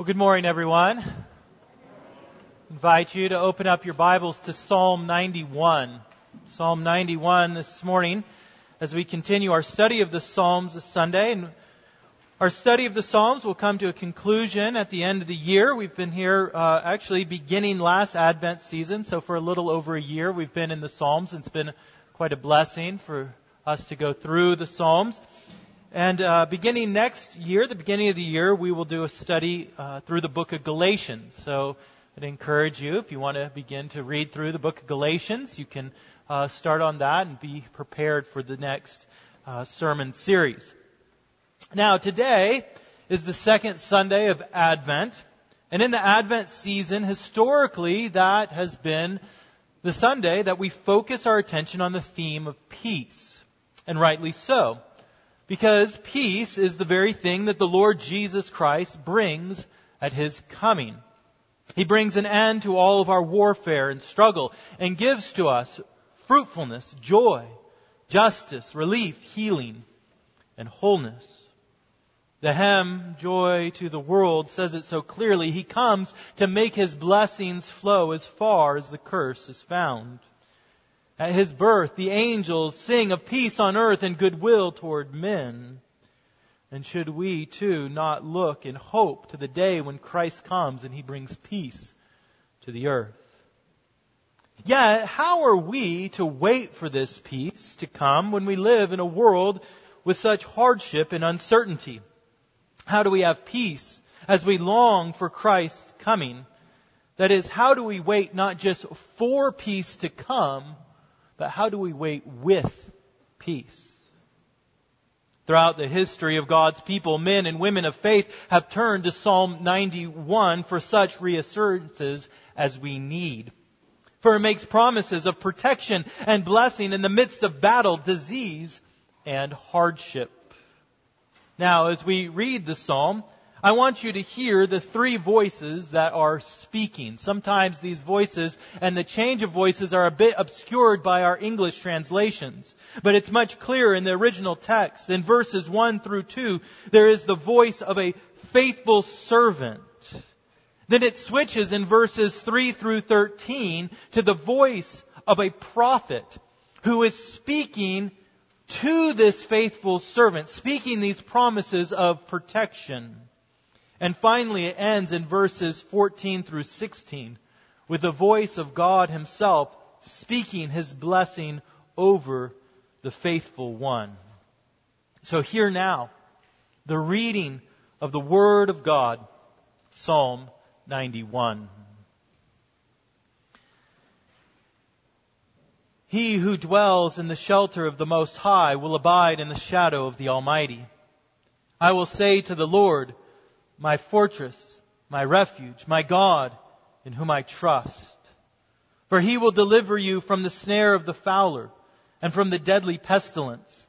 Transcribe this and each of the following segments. Well, good morning, everyone. I invite you to open up your Bibles to Psalm 91. Psalm 91 this morning as we continue our study of the Psalms this Sunday. And our study of the Psalms will come to a conclusion at the end of the year. We've been here actually beginning last Advent season. So for a little over a year, we've been in the Psalms. It's been quite a blessing for us to go through the Psalms. And beginning next year, the beginning of the year, we will do a study through the book of Galatians. So I'd encourage you, if you want to begin to read through the book of Galatians, you can start on that and be prepared for the next sermon series. Now, today is the second Sunday of Advent. And in the Advent season, historically, that has been the Sunday that we focus our attention on the theme of peace. And rightly so. Because peace is the very thing that the Lord Jesus Christ brings at His coming. He brings an end to all of our warfare and struggle and gives to us fruitfulness, joy, justice, relief, healing, and wholeness. The hymn, Joy to the World, says it so clearly. He comes to make His blessings flow as far as the curse is found. At His birth, the angels sing of peace on earth and goodwill toward men. And should we, too, not look in hope to the day when Christ comes and He brings peace to the earth? Yet, how are we to wait for this peace to come when we live in a world with such hardship and uncertainty? How do we have peace as we long for Christ's coming? That is, how do we wait not just for peace to come, but how do we wait with peace? Throughout the history of God's people, men and women of faith have turned to Psalm 91 for such reassurances as we need. For it makes promises of protection and blessing in the midst of battle, disease, and hardship. Now, as we read the Psalm, I want you to hear the three voices that are speaking. Sometimes these voices and the change of voices are a bit obscured by our English translations. But it's much clearer in the original text. In verses 1 through 2, there is the voice of a faithful servant. Then it switches in verses 3 through 13 to the voice of a prophet who is speaking to this faithful servant, speaking these promises of protection. And finally, it ends in verses 14 through 16 with the voice of God Himself speaking His blessing over the faithful one. So hear now the reading of the Word of God, Psalm 91. He who dwells in the shelter of the Most High will abide in the shadow of the Almighty. I will say to the Lord, my fortress, my refuge, my God, in whom I trust. For He will deliver you from the snare of the fowler and from the deadly pestilence.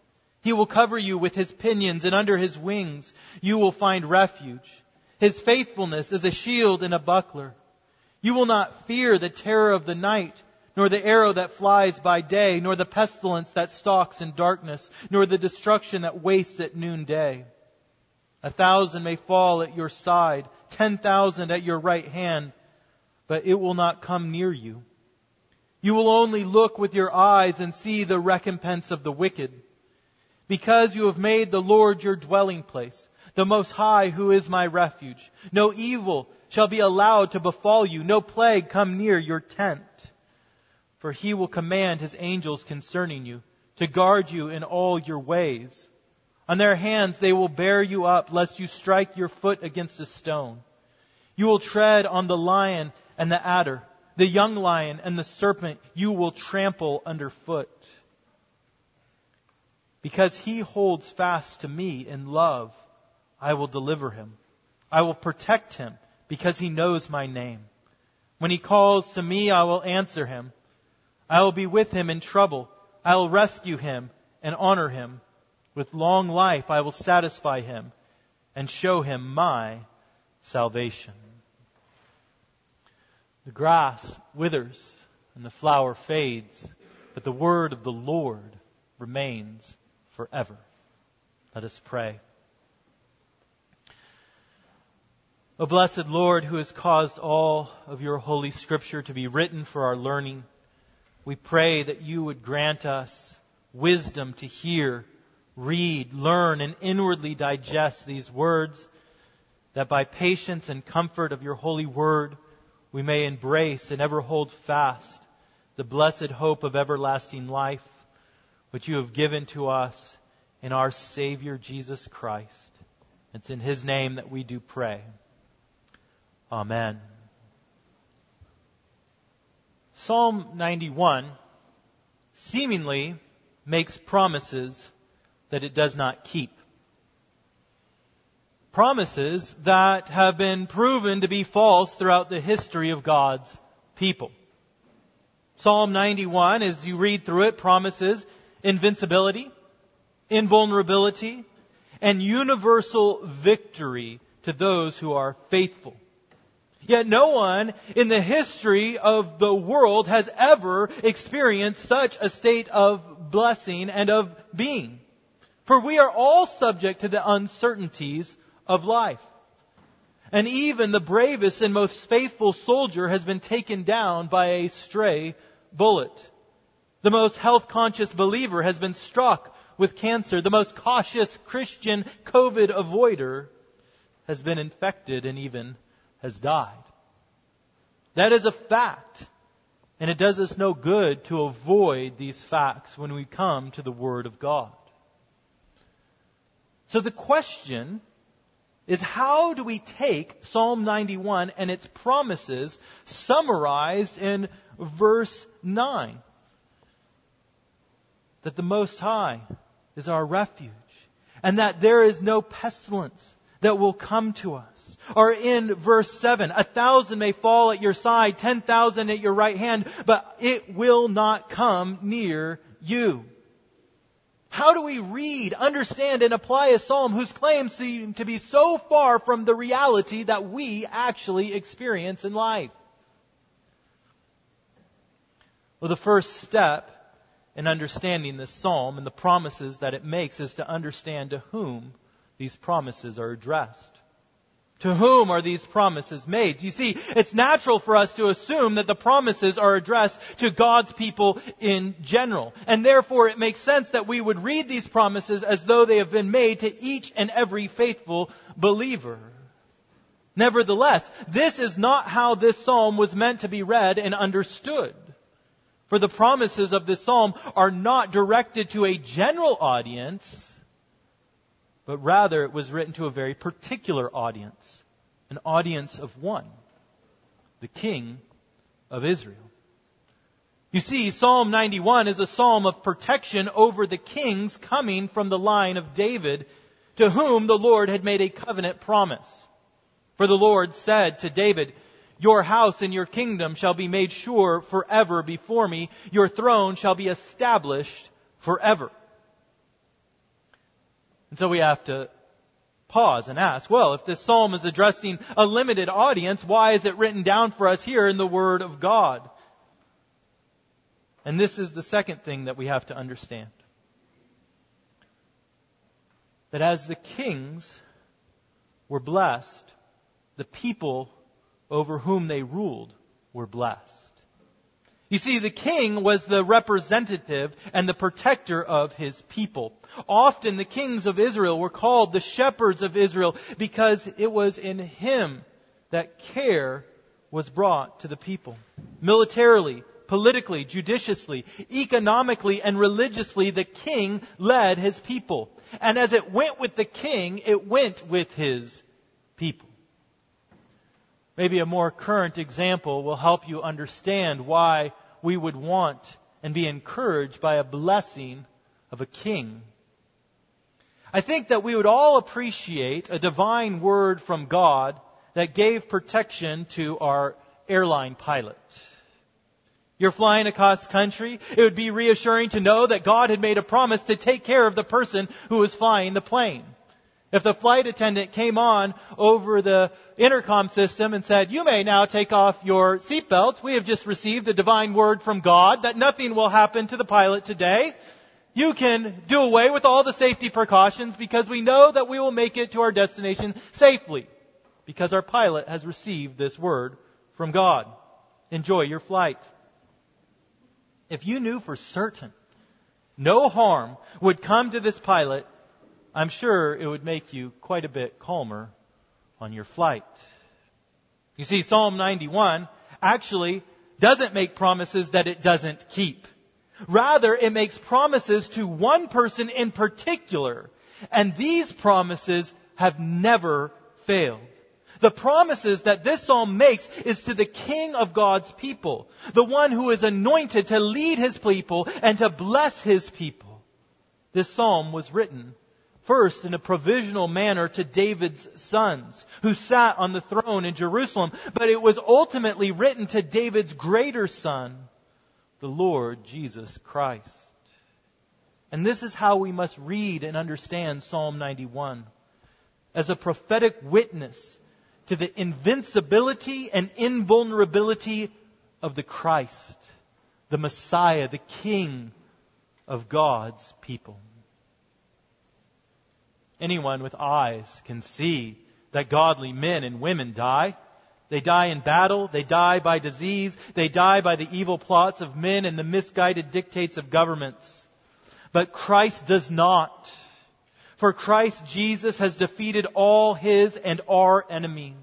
He will cover you with His pinions, and under His wings you will find refuge. His faithfulness is a shield and a buckler. You will not fear the terror of the night, nor the arrow that flies by day, nor the pestilence that stalks in darkness, nor the destruction that wastes at noonday. 1,000 may fall at your side, 10,000 at your right hand, but it will not come near you. You will only look with your eyes and see the recompense of the wicked. Because you have made the Lord your dwelling place, the Most High who is my refuge, no evil shall be allowed to befall you, no plague come near your tent. For He will command His angels concerning you, to guard you in all your ways. On their hands they will bear you up, lest you strike your foot against a stone. You will tread on the lion and the adder, the young lion and the serpent you will trample underfoot. Because he holds fast to me in love, I will deliver him. I will protect him, because he knows my name. When he calls to me, I will answer him. I will be with him in trouble. I will rescue him and honor him. With long life I will satisfy him and show him my salvation. The grass withers and the flower fades, but the word of the Lord remains forever. Let us pray. O blessed Lord, who has caused all of your Holy Scripture to be written for our learning, we pray that you would grant us wisdom to hear, read, learn, and inwardly digest these words, that by patience and comfort of your holy word, we may embrace and ever hold fast the blessed hope of everlasting life, which you have given to us in our Savior, Jesus Christ. It's in his name that we do pray. Amen. Psalm 91 seemingly makes promises that it does not keep. Promises that have been proven to be false throughout the history of God's people. Psalm 91, as you read through it, promises invincibility, invulnerability, and universal victory to those who are faithful. Yet no one in the history of the world has ever experienced such a state of blessing and of being. For we are all subject to the uncertainties of life. And even the bravest and most faithful soldier has been taken down by a stray bullet. The most health-conscious believer has been struck with cancer. The most cautious Christian COVID avoider has been infected and even has died. That is a fact, and it does us no good to avoid these facts when we come to the Word of God. So the question is, how do we take Psalm 91 and its promises summarized in verse 9? That the Most High is our refuge, and that there is no pestilence that will come to us. Or in verse 7, 1,000 may fall at your side, 10,000 at your right hand, but it will not come near you. How do we read, understand, and apply a psalm whose claims seem to be so far from the reality that we actually experience in life? Well, the first step in understanding this psalm and the promises that it makes is to understand to whom these promises are addressed. To whom are these promises made? You see, it's natural for us to assume that the promises are addressed to God's people in general. And therefore, it makes sense that we would read these promises as though they have been made to each and every faithful believer. Nevertheless, this is not how this psalm was meant to be read and understood. For the promises of this psalm are not directed to a general audience, but rather it was written to a very particular audience, an audience of one, the King of Israel. You see, Psalm 91 is a psalm of protection over the kings coming from the line of David, to whom the Lord had made a covenant promise. For the Lord said to David, "Your house and your kingdom shall be made sure forever before me. Your throne shall be established forever." And so we have to pause and ask, well, if this psalm is addressing a limited audience, why is it written down for us here in the Word of God? And this is the second thing that we have to understand. That as the kings were blessed, the people over whom they ruled were blessed. You see, the king was the representative and the protector of his people. Often the kings of Israel were called the shepherds of Israel because it was in him that care was brought to the people. Militarily, politically, judiciously, economically, and religiously, the king led his people. And as it went with the king, it went with his people. Maybe a more current example will help you understand why we would want and be encouraged by a blessing of a king. I think that we would all appreciate a divine word from God that gave protection to our airline pilot. You're flying across country. It would be reassuring to know that God had made a promise to take care of the person who was flying the plane. If the flight attendant came on over the intercom system and said, "You may now take off your seatbelts. We have just received a divine word from God that nothing will happen to the pilot today. You can do away with all the safety precautions because we know that we will make it to our destination safely because our pilot has received this word from God. Enjoy your flight. If you knew for certain no harm would come to this pilot, I'm sure it would make you quite a bit calmer on your flight. You see, Psalm 91 actually doesn't make promises that it doesn't keep. Rather, it makes promises to one person in particular. And these promises have never failed. The promises that this psalm makes is to the King of God's people, the one who is anointed to lead His people and to bless His people. This psalm was written first in a provisional manner to David's sons who sat on the throne in Jerusalem, but it was ultimately written to David's greater son, the Lord Jesus Christ. And this is how we must read and understand Psalm 91, as a prophetic witness to the invincibility and invulnerability of the Christ, the Messiah, the King of God's people. Anyone with eyes can see that godly men and women die. They die in battle. They die by disease. They die by the evil plots of men and the misguided dictates of governments. But Christ does not. For Christ Jesus has defeated all his and our enemies.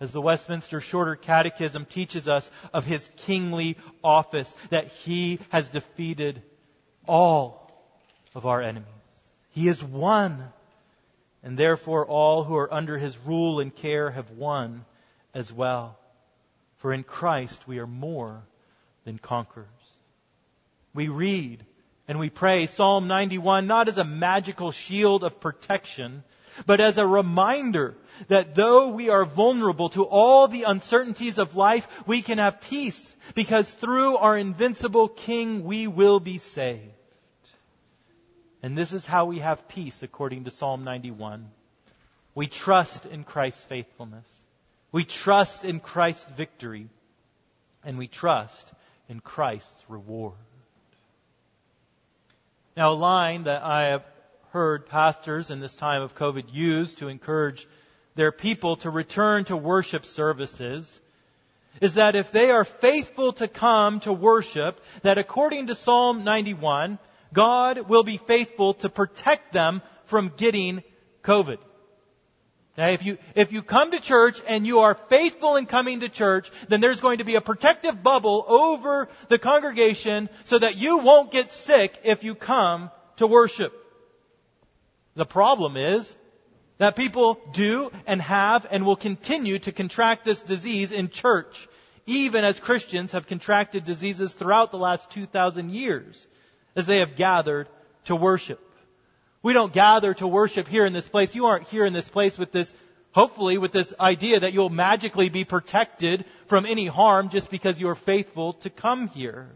As the Westminster Shorter Catechism teaches us of his kingly office, that he has defeated all of our enemies. He is one, and therefore all who are under his rule and care have won as well. For in Christ we are more than conquerors. We read and we pray Psalm 91 not as a magical shield of protection, but as a reminder that though we are vulnerable to all the uncertainties of life, we can have peace, because through our invincible King we will be saved. And this is how we have peace according to Psalm 91. We trust in Christ's faithfulness. We trust in Christ's victory. And we trust in Christ's reward. Now, a line that I have heard pastors in this time of COVID use to encourage their people to return to worship services is that if they are faithful to come to worship, that according to Psalm 91, God will be faithful to protect them from getting COVID. Now, if you come to church and you are faithful in coming to church, then there's going to be a protective bubble over the congregation so that you won't get sick if you come to worship. The problem is that people do and have and will continue to contract this disease in church, even as Christians have contracted diseases throughout the last 2,000 years as they have gathered to worship. We don't gather to worship here in this place. You aren't here in this place with this, hopefully with this idea that you'll magically be protected from any harm just because you are faithful to come here.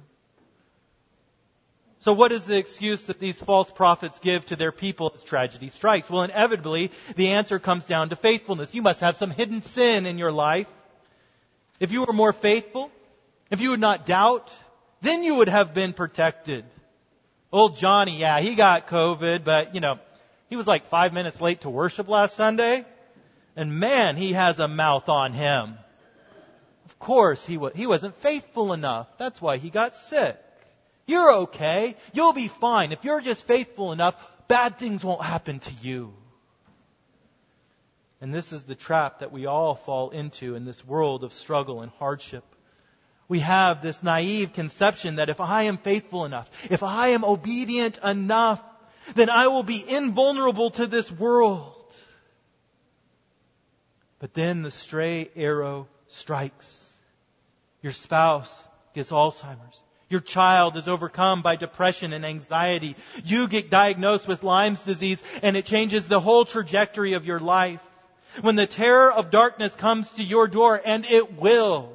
So what is the excuse that these false prophets give to their people as tragedy strikes? Well, inevitably, the answer comes down to faithfulness. You must have some hidden sin in your life. If you were more faithful, if you would not doubt, then you would have been protected. Old Johnny, yeah, he got COVID, but, he was like 5 minutes late to worship last Sunday. And man, he has a mouth on him. Of course, he wasn't faithful enough. That's why he got sick. You're okay. You'll be fine. If you're just faithful enough, bad things won't happen to you. And this is the trap that we all fall into in this world of struggle and hardship. We have this naive conception that if I am faithful enough, if I am obedient enough, then I will be invulnerable to this world. But then the stray arrow strikes. Your spouse gets Alzheimer's. Your child is overcome by depression and anxiety. You get diagnosed with Lyme's disease, and it changes the whole trajectory of your life. When the terror of darkness comes to your door, and it will,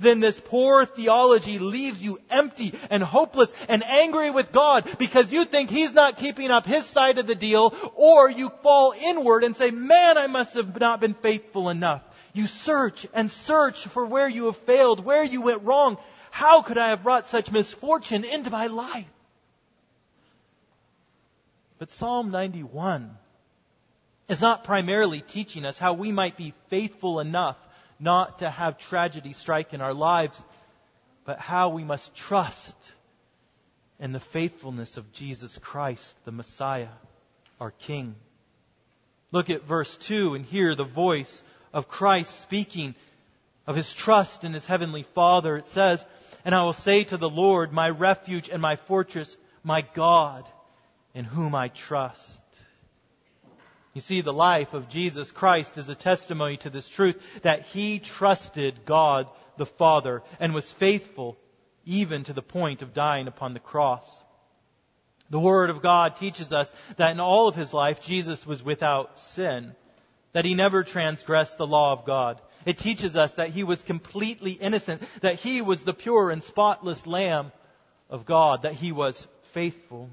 then this poor theology leaves you empty and hopeless and angry with God because you think He's not keeping up His side of the deal, or you fall inward and say, man, I must have not been faithful enough. You search and search for where you have failed, where you went wrong. How could I have brought such misfortune into my life? But Psalm 91 is not primarily teaching us how we might be faithful enough not to have tragedy strike in our lives, but how we must trust in the faithfulness of Jesus Christ, the Messiah, our King. Look at verse 2 and hear the voice of Christ speaking of His trust in His heavenly Father. It says, "And I will say to the Lord, my refuge and my fortress, my God, in whom I trust." You see, the life of Jesus Christ is a testimony to this truth, that He trusted God the Father and was faithful even to the point of dying upon the cross. The Word of God teaches us that in all of His life, Jesus was without sin, that He never transgressed the law of God. It teaches us that He was completely innocent, that He was the pure and spotless Lamb of God, that He was faithful.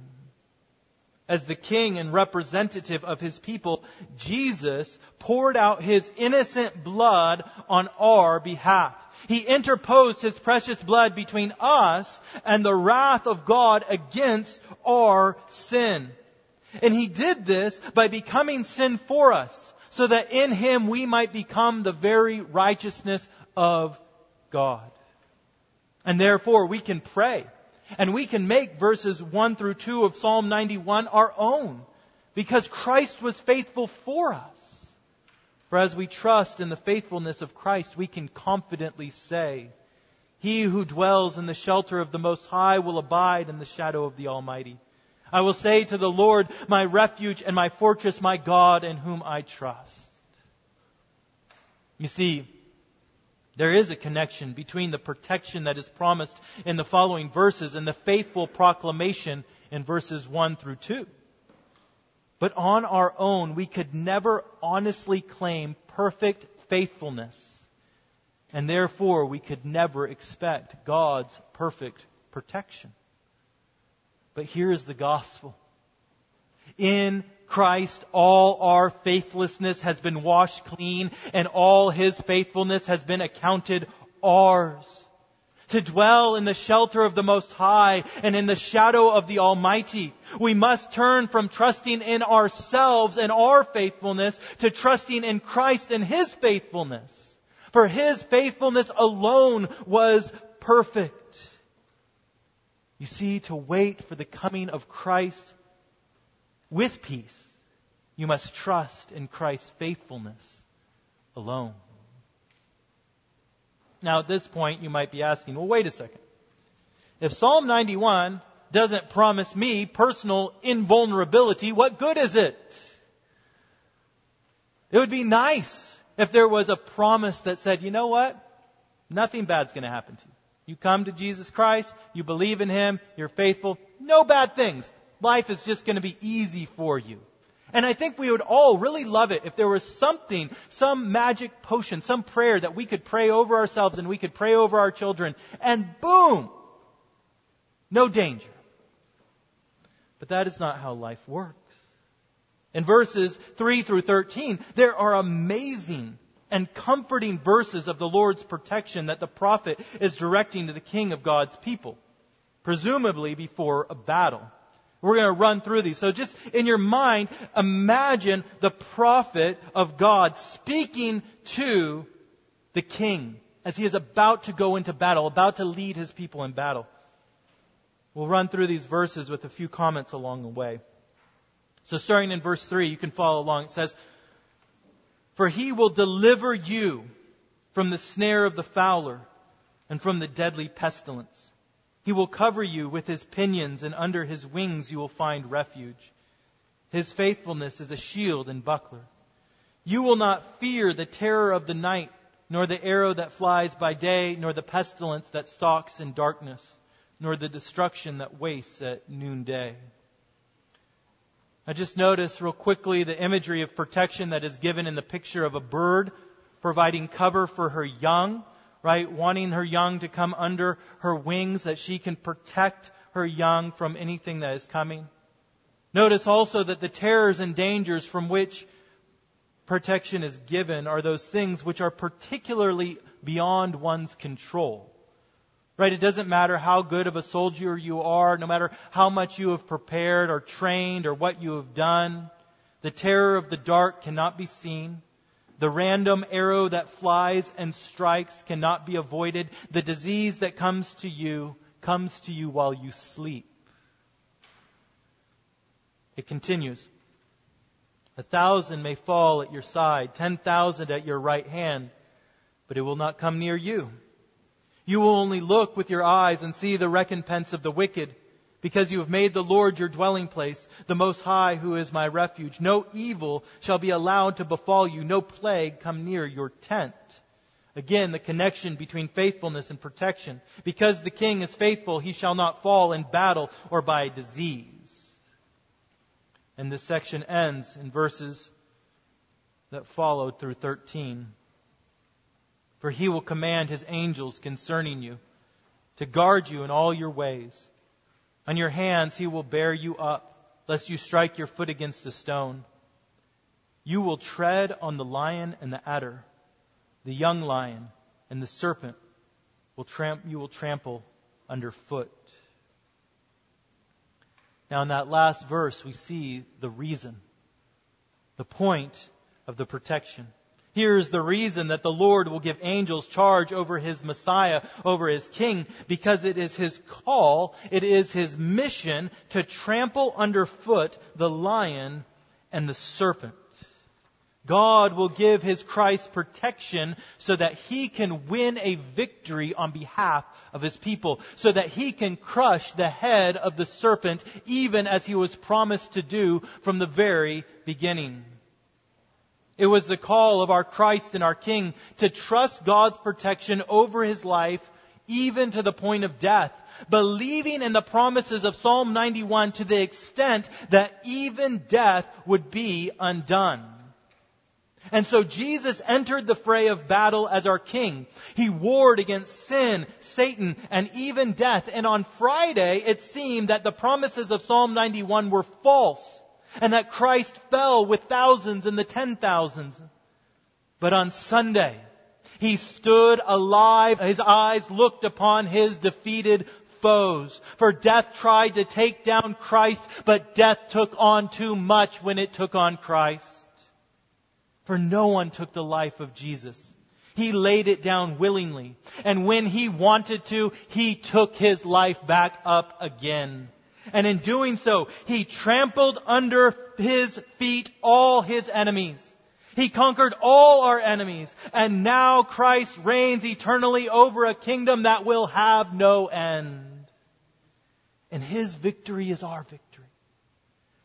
As the King and representative of His people, Jesus poured out His innocent blood on our behalf. He interposed His precious blood between us and the wrath of God against our sin. And He did this by becoming sin for us, so that in Him we might become the very righteousness of God. And therefore we can pray, and we can make verses 1 through 2 of Psalm 91 our own, because Christ was faithful for us. For as we trust in the faithfulness of Christ, we can confidently say, "He who dwells in the shelter of the Most High will abide in the shadow of the Almighty. I will say to the Lord, my refuge and my fortress, my God, in whom I trust." You see, there is a connection between the protection that is promised in the following verses and the faithful proclamation in verses 1 through 2. But on our own, we could never honestly claim perfect faithfulness, and therefore we could never expect God's perfect protection. But here is the gospel. In Christ, all our faithlessness has been washed clean, and all His faithfulness has been accounted ours. To dwell in the shelter of the Most High and in the shadow of the Almighty, we must turn from trusting in ourselves and our faithfulness to trusting in Christ and His faithfulness. For His faithfulness alone was perfect. You see, to wait for the coming of Christ with peace, you must trust in Christ's faithfulness alone. Now at this point, you might be asking, well, wait a second. If Psalm 91 doesn't promise me personal invulnerability, what good is it? It would be nice if there was a promise that said, you know what? Nothing bad's going to happen to you. You come to Jesus Christ, you believe in Him, you're faithful, no bad things. Life is just going to be easy for you. And I think we would all really love it if there was something, some magic potion, some prayer that we could pray over ourselves and we could pray over our children, and boom, no danger. But that is not how life works. In verses 3 through 13, there are amazing and comforting verses of the Lord's protection that the prophet is directing to the King of God's people, presumably before a battle. We're going to run through these. So just in your mind, imagine the prophet of God speaking to the king as he is about to go into battle, about to lead his people in battle. We'll run through these verses with a few comments along the way. So starting in verse 3, you can follow along. It says, "For he will deliver you from the snare of the fowler and from the deadly pestilence. He will cover you with his pinions, and under his wings you will find refuge. His faithfulness is a shield and buckler. You will not fear the terror of the night, nor the arrow that flies by day, nor the pestilence that stalks in darkness, nor the destruction that wastes at noonday." I just noticed real quickly the imagery of protection that is given in the picture of a bird providing cover for her young. Right, wanting her young to come under her wings, that she can protect her young from anything that is coming. Notice also that the terrors and dangers from which protection is given are those things which are particularly beyond one's control. Right, it doesn't matter how good of a soldier you are, no matter how much you have prepared or trained or what you have done. The terror of the dark cannot be seen. The random arrow that flies and strikes cannot be avoided. The disease that comes to you while you sleep. It continues. 1,000 may fall at your side, 10,000 at your right hand, but it will not come near you. You will only look with your eyes and see the recompense of the wicked, because you have made the Lord your dwelling place, the Most High, who is my refuge. No evil shall be allowed to befall you, no plague come near your tent. Again, the connection between faithfulness and protection. Because the king is faithful, he shall not fall in battle or by disease. And this section ends in verses that follow through 13. For he will command his angels concerning you to guard you in all your ways. On your hands he will bear you up, lest you strike your foot against a stone. You will tread on the lion and the adder, the young lion and the serpent you will trample underfoot. Now in that last verse, we see the reason, the point of the protection. Here is the reason that the Lord will give angels charge over His Messiah, over His King, because it is His call, it is His mission to trample underfoot the lion and the serpent. God will give His Christ protection so that He can win a victory on behalf of His people, so that He can crush the head of the serpent, even as He was promised to do from the very beginning. It was the call of our Christ and our King to trust God's protection over His life, even to the point of death, believing in the promises of Psalm 91 to the extent that even death would be undone. And so Jesus entered the fray of battle as our King. He warred against sin, Satan, and even death. And on Friday, it seemed that the promises of Psalm 91 were false, and that Christ fell with thousands and the 10,000s. But on Sunday, He stood alive. His eyes looked upon His defeated foes. For death tried to take down Christ, but death took on too much when it took on Christ. For no one took the life of Jesus. He laid it down willingly. And when He wanted to, He took His life back up again. And in doing so, He trampled under His feet all His enemies. He conquered all our enemies. And now Christ reigns eternally over a kingdom that will have no end. And His victory is our victory.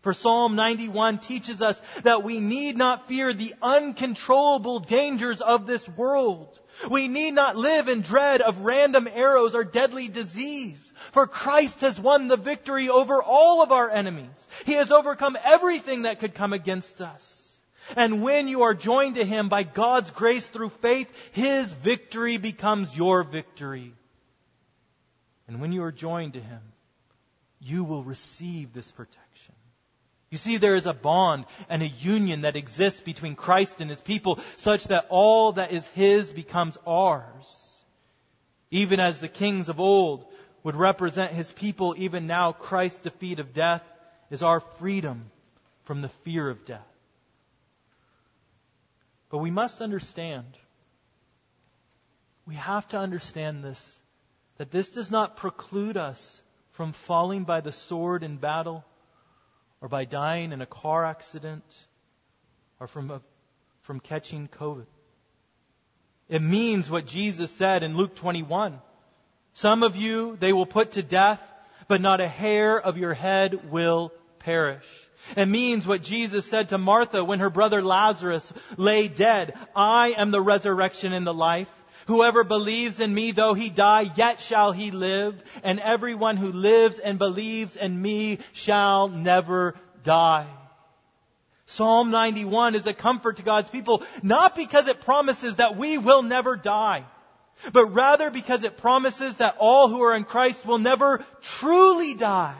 For Psalm 91 teaches us that we need not fear the uncontrollable dangers of this world. We need not live in dread of random arrows or deadly disease. For Christ has won the victory over all of our enemies. He has overcome everything that could come against us. And when you are joined to Him by God's grace through faith, His victory becomes your victory. And when you are joined to Him, you will receive this protection. You see, there is a bond and a union that exists between Christ and His people, such that all that is His becomes ours. Even as the kings of old would represent His people, even now Christ's defeat of death is our freedom from the fear of death. But we must understand, we have to understand this, that this does not preclude us from falling by the sword in battle, or by dying in a car accident, or from catching COVID. It means what Jesus said in Luke 21. Some of you they will put to death, but not a hair of your head will perish. It means what Jesus said to Martha when her brother Lazarus lay dead. I am the resurrection and the life. Whoever believes in me, though he die, yet shall he live. And everyone who lives and believes in me shall never die. Psalm 91 is a comfort to God's people, not because it promises that we will never die, but rather because it promises that all who are in Christ will never truly die.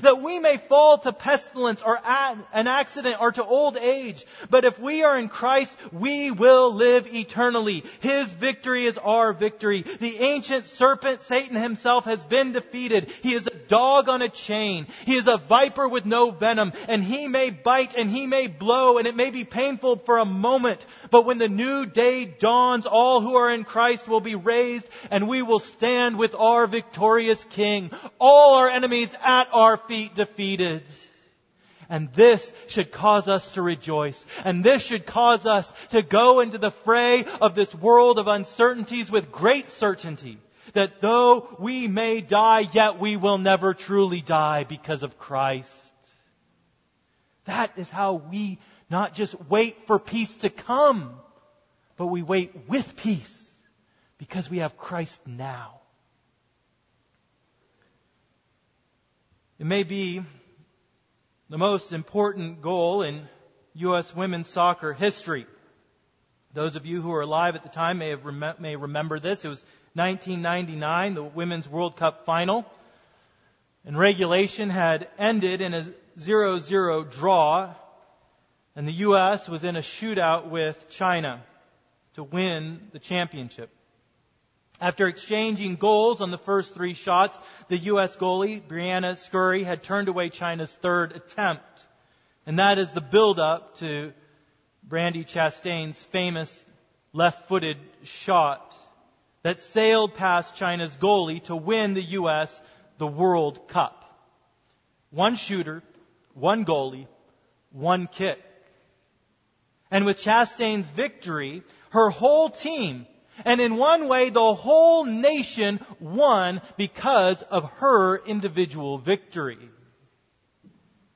that we may fall to pestilence or an accident or to old age. But if we are in Christ, we will live eternally. His victory is our victory. The ancient serpent, Satan himself, has been defeated. He is a dog on a chain. He is a viper with no venom. And he may bite and he may blow, and it may be painful for a moment. But when the new day dawns, all who are in Christ will be raised, and we will stand with our victorious King. All our enemies at our feet defeated. And this should cause us to rejoice. And this should cause us to go into the fray of this world of uncertainties with great certainty that though we may die, yet we will never truly die because of Christ. That is how we not just wait for peace to come, but we wait with peace because we have Christ now. It may be the most important goal in U.S. women's soccer history. Those of you who were alive at the time may remember this. It was 1999, the Women's World Cup final. And regulation had ended in a 0-0 draw. And the U.S. was in a shootout with China to win the championship. After exchanging goals on the first three shots, the U.S. goalie, Brianna Scurry, had turned away China's third attempt. And that is the build-up to Brandi Chastain's famous left-footed shot that sailed past China's goalie to win the U.S. the World Cup. One shooter, one goalie, one kick. And with Chastain's victory, her whole team, and in one way, the whole nation won because of her individual victory.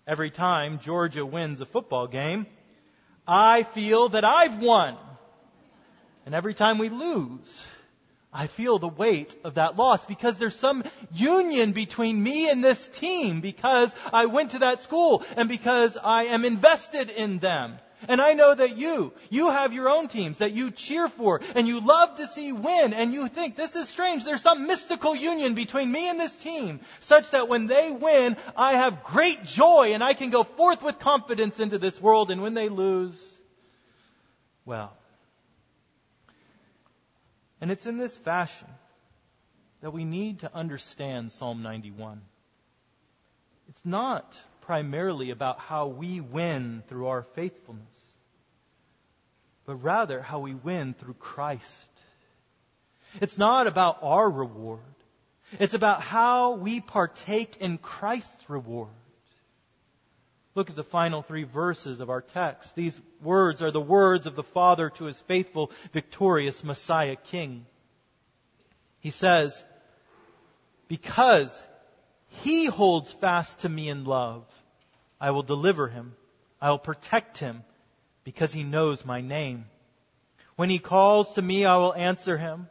Every time Georgia wins a football game, I feel that I've won. And every time we lose, I feel the weight of that loss because there's some union between me and this team because I went to that school and because I am invested in them. And I know that you have your own teams that you cheer for and you love to see win and you think this is strange. There's some mystical union between me and this team such that when they win, I have great joy and I can go forth with confidence into this world. And when they lose, well. And it's in this fashion that we need to understand Psalm 91. It's not primarily about how we win through our faithfulness, but rather how we win through Christ. It's not about our reward. It's about how we partake in Christ's reward. Look at the final three verses of our text. These words are the words of the Father to His faithful, victorious Messiah King. He says, because He holds fast to me in love, I will deliver him. I will protect him because he knows my name. When he calls to me, I will answer him.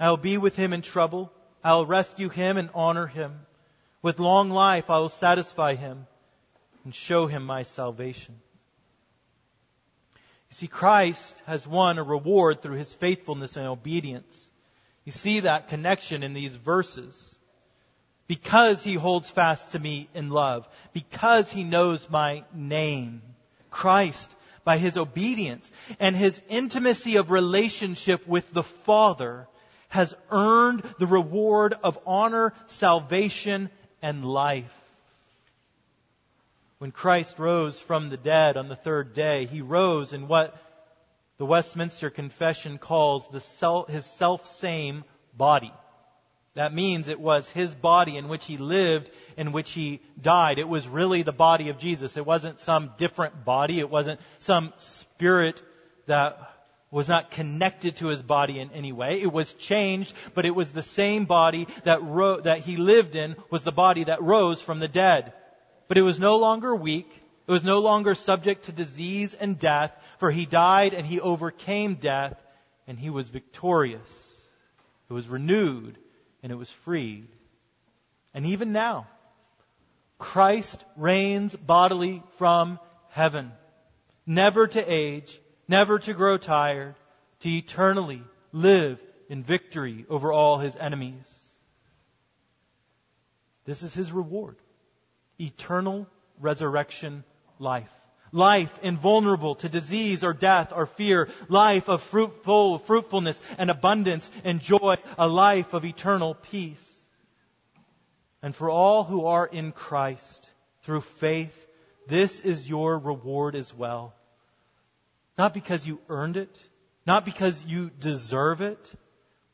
I will be with him in trouble. I will rescue him and honor him. With long life, I will satisfy him and show him my salvation. You see, Christ has won a reward through his faithfulness and obedience. You see that connection in these verses. Because he holds fast to me in love. Because he knows my name. Christ, by his obedience and his intimacy of relationship with the Father, has earned the reward of honor, salvation, and life. When Christ rose from the dead on the third day, he rose in what the Westminster Confession calls his self-same body. That means it was his body in which he lived, in which he died. It was really the body of Jesus. It wasn't some different body. It wasn't some spirit that was not connected to his body in any way. It was changed, but it was the same body that he lived in was the body that rose from the dead. But it was no longer weak. It was no longer subject to disease and death, for he died and he overcame death, and he was victorious. It was renewed. And it was freed. And even now, Christ reigns bodily from heaven, never to age, never to grow tired, to eternally live in victory over all his enemies. This is his reward. eternal resurrection life. Life invulnerable to disease or death or fear. Life of fruitfulness and abundance and joy. A life of eternal peace. And for all who are in Christ through faith, this is your reward as well. Not because you earned it, not because you deserve it,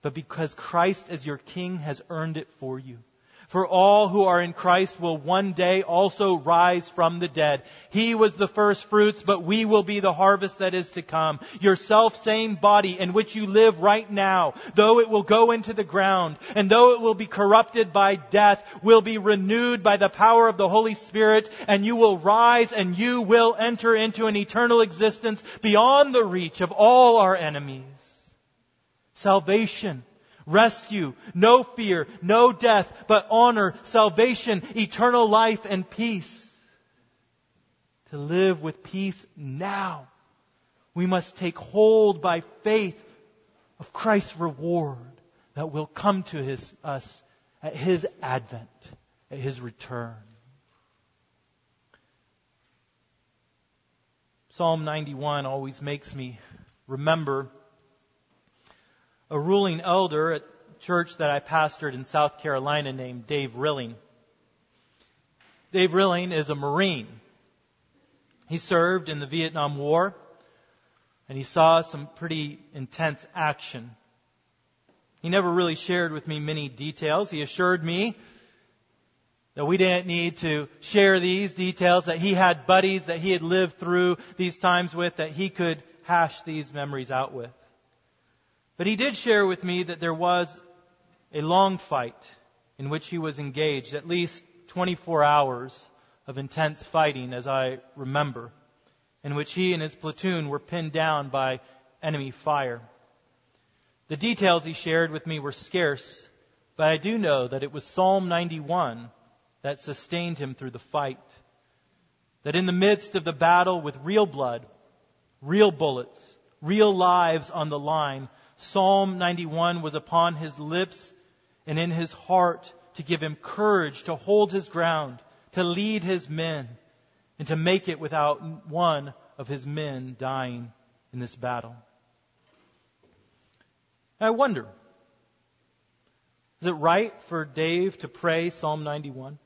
but because Christ as your King has earned it for you. For all who are in Christ will one day also rise from the dead. He was the first fruits, but we will be the harvest that is to come. Your self-same body in which you live right now, though it will go into the ground, and though it will be corrupted by death, will be renewed by the power of the Holy Spirit, and you will rise and you will enter into an eternal existence beyond the reach of all our enemies. Salvation. Rescue, no fear, no death, but honor, salvation, eternal life, and peace. To live with peace now, we must take hold by faith of Christ's reward that will come to us at His advent, at His return. Psalm 91 always makes me remember a ruling elder at a church that I pastored in South Carolina named Dave Rilling. Dave Rilling is a Marine. He served in the Vietnam War, and he saw some pretty intense action. He never really shared with me many details. He assured me that we didn't need to share these details, that he had buddies that he had lived through these times with, that he could hash these memories out with. But he did share with me that there was a long fight in which he was engaged, at least 24 hours of intense fighting, as I remember, in which he and his platoon were pinned down by enemy fire. The details he shared with me were scarce, but I do know that it was Psalm 91 that sustained him through the fight. That in the midst of the battle with real blood, real bullets, real lives on the line, Psalm 91 was upon his lips and in his heart to give him courage to hold his ground, to lead his men, and to make it without one of his men dying in this battle. I wonder, is it right for Dave to pray Psalm 91?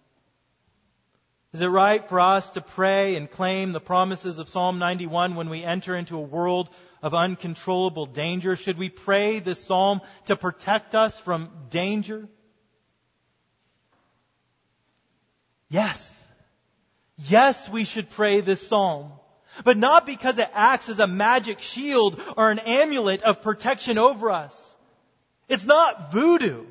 Is it right for us to pray and claim the promises of Psalm 91 when we enter into a world of uncontrollable danger? Should we pray this psalm to protect us from danger? Yes. Yes, we should pray this psalm. But not because it acts as a magic shield or an amulet of protection over us. It's not voodoo.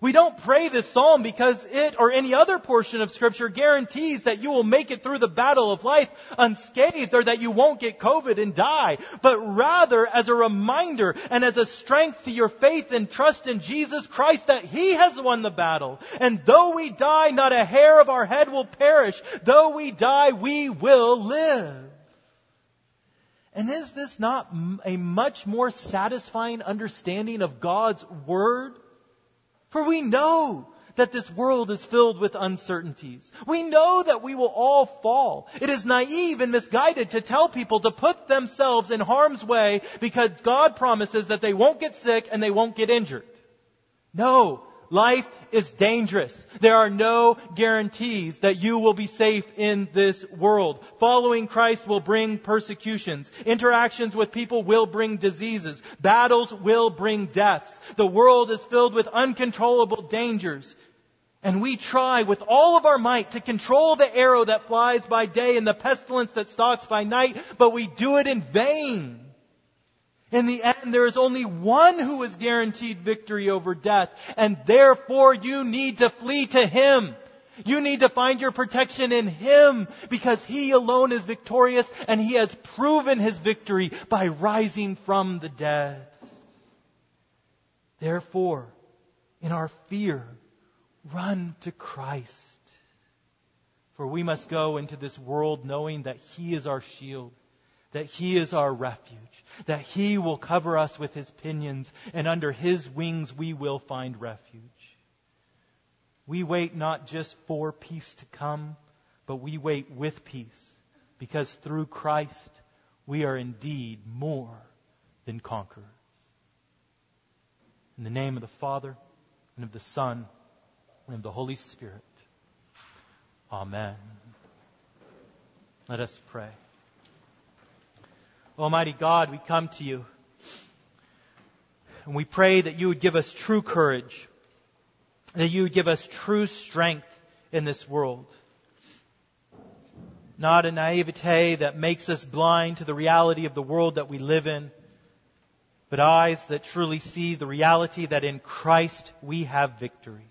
We don't pray this psalm because it or any other portion of Scripture guarantees that you will make it through the battle of life unscathed or that you won't get COVID and die, but rather as a reminder and as a strength to your faith and trust in Jesus Christ that He has won the battle. And though we die, not a hair of our head will perish. Though we die, we will live. And is this not a much more satisfying understanding of God's Word? For we know that this world is filled with uncertainties. We know that we will all fall. It is naive and misguided to tell people to put themselves in harm's way because God promises that they won't get sick and they won't get injured. No, life is dangerous. There are no guarantees that you will be safe in this world. Following Christ will bring persecutions. Interactions with people will bring diseases. Battles will bring deaths. The world is filled with uncontrollable dangers. And we try with all of our might to control the arrow that flies by day and the pestilence that stalks by night, but we do it in vain. In the end, there is only one who is guaranteed victory over death, and therefore you need to flee to Him. You need to find your protection in Him, because He alone is victorious, and He has proven His victory by rising from the dead. Therefore, in our fear, run to Christ. For we must go into this world knowing that He is our shield, that He is our refuge, that He will cover us with His pinions, and under His wings we will find refuge. We wait not just for peace to come, but we wait with peace, because through Christ we are indeed more than conquerors. In the name of the Father, and of the Son, and of the Holy Spirit. Amen. Let us pray. Almighty God, we come to you, and we pray that you would give us true courage, that you would give us true strength in this world. Not a naivete that makes us blind to the reality of the world that we live in, but eyes that truly see the reality that in Christ we have victory.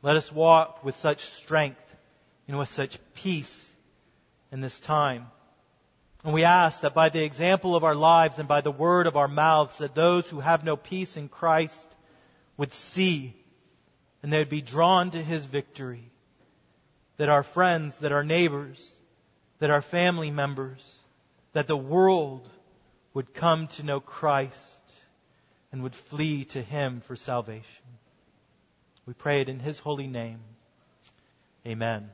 Let us walk with such strength and with such peace in this time. And we ask that by the example of our lives and by the word of our mouths, that those who have no peace in Christ would see and they would be drawn to His victory. That our friends, that our neighbors, that our family members, that the world would come to know Christ and would flee to Him for salvation. We pray it in His holy name. Amen.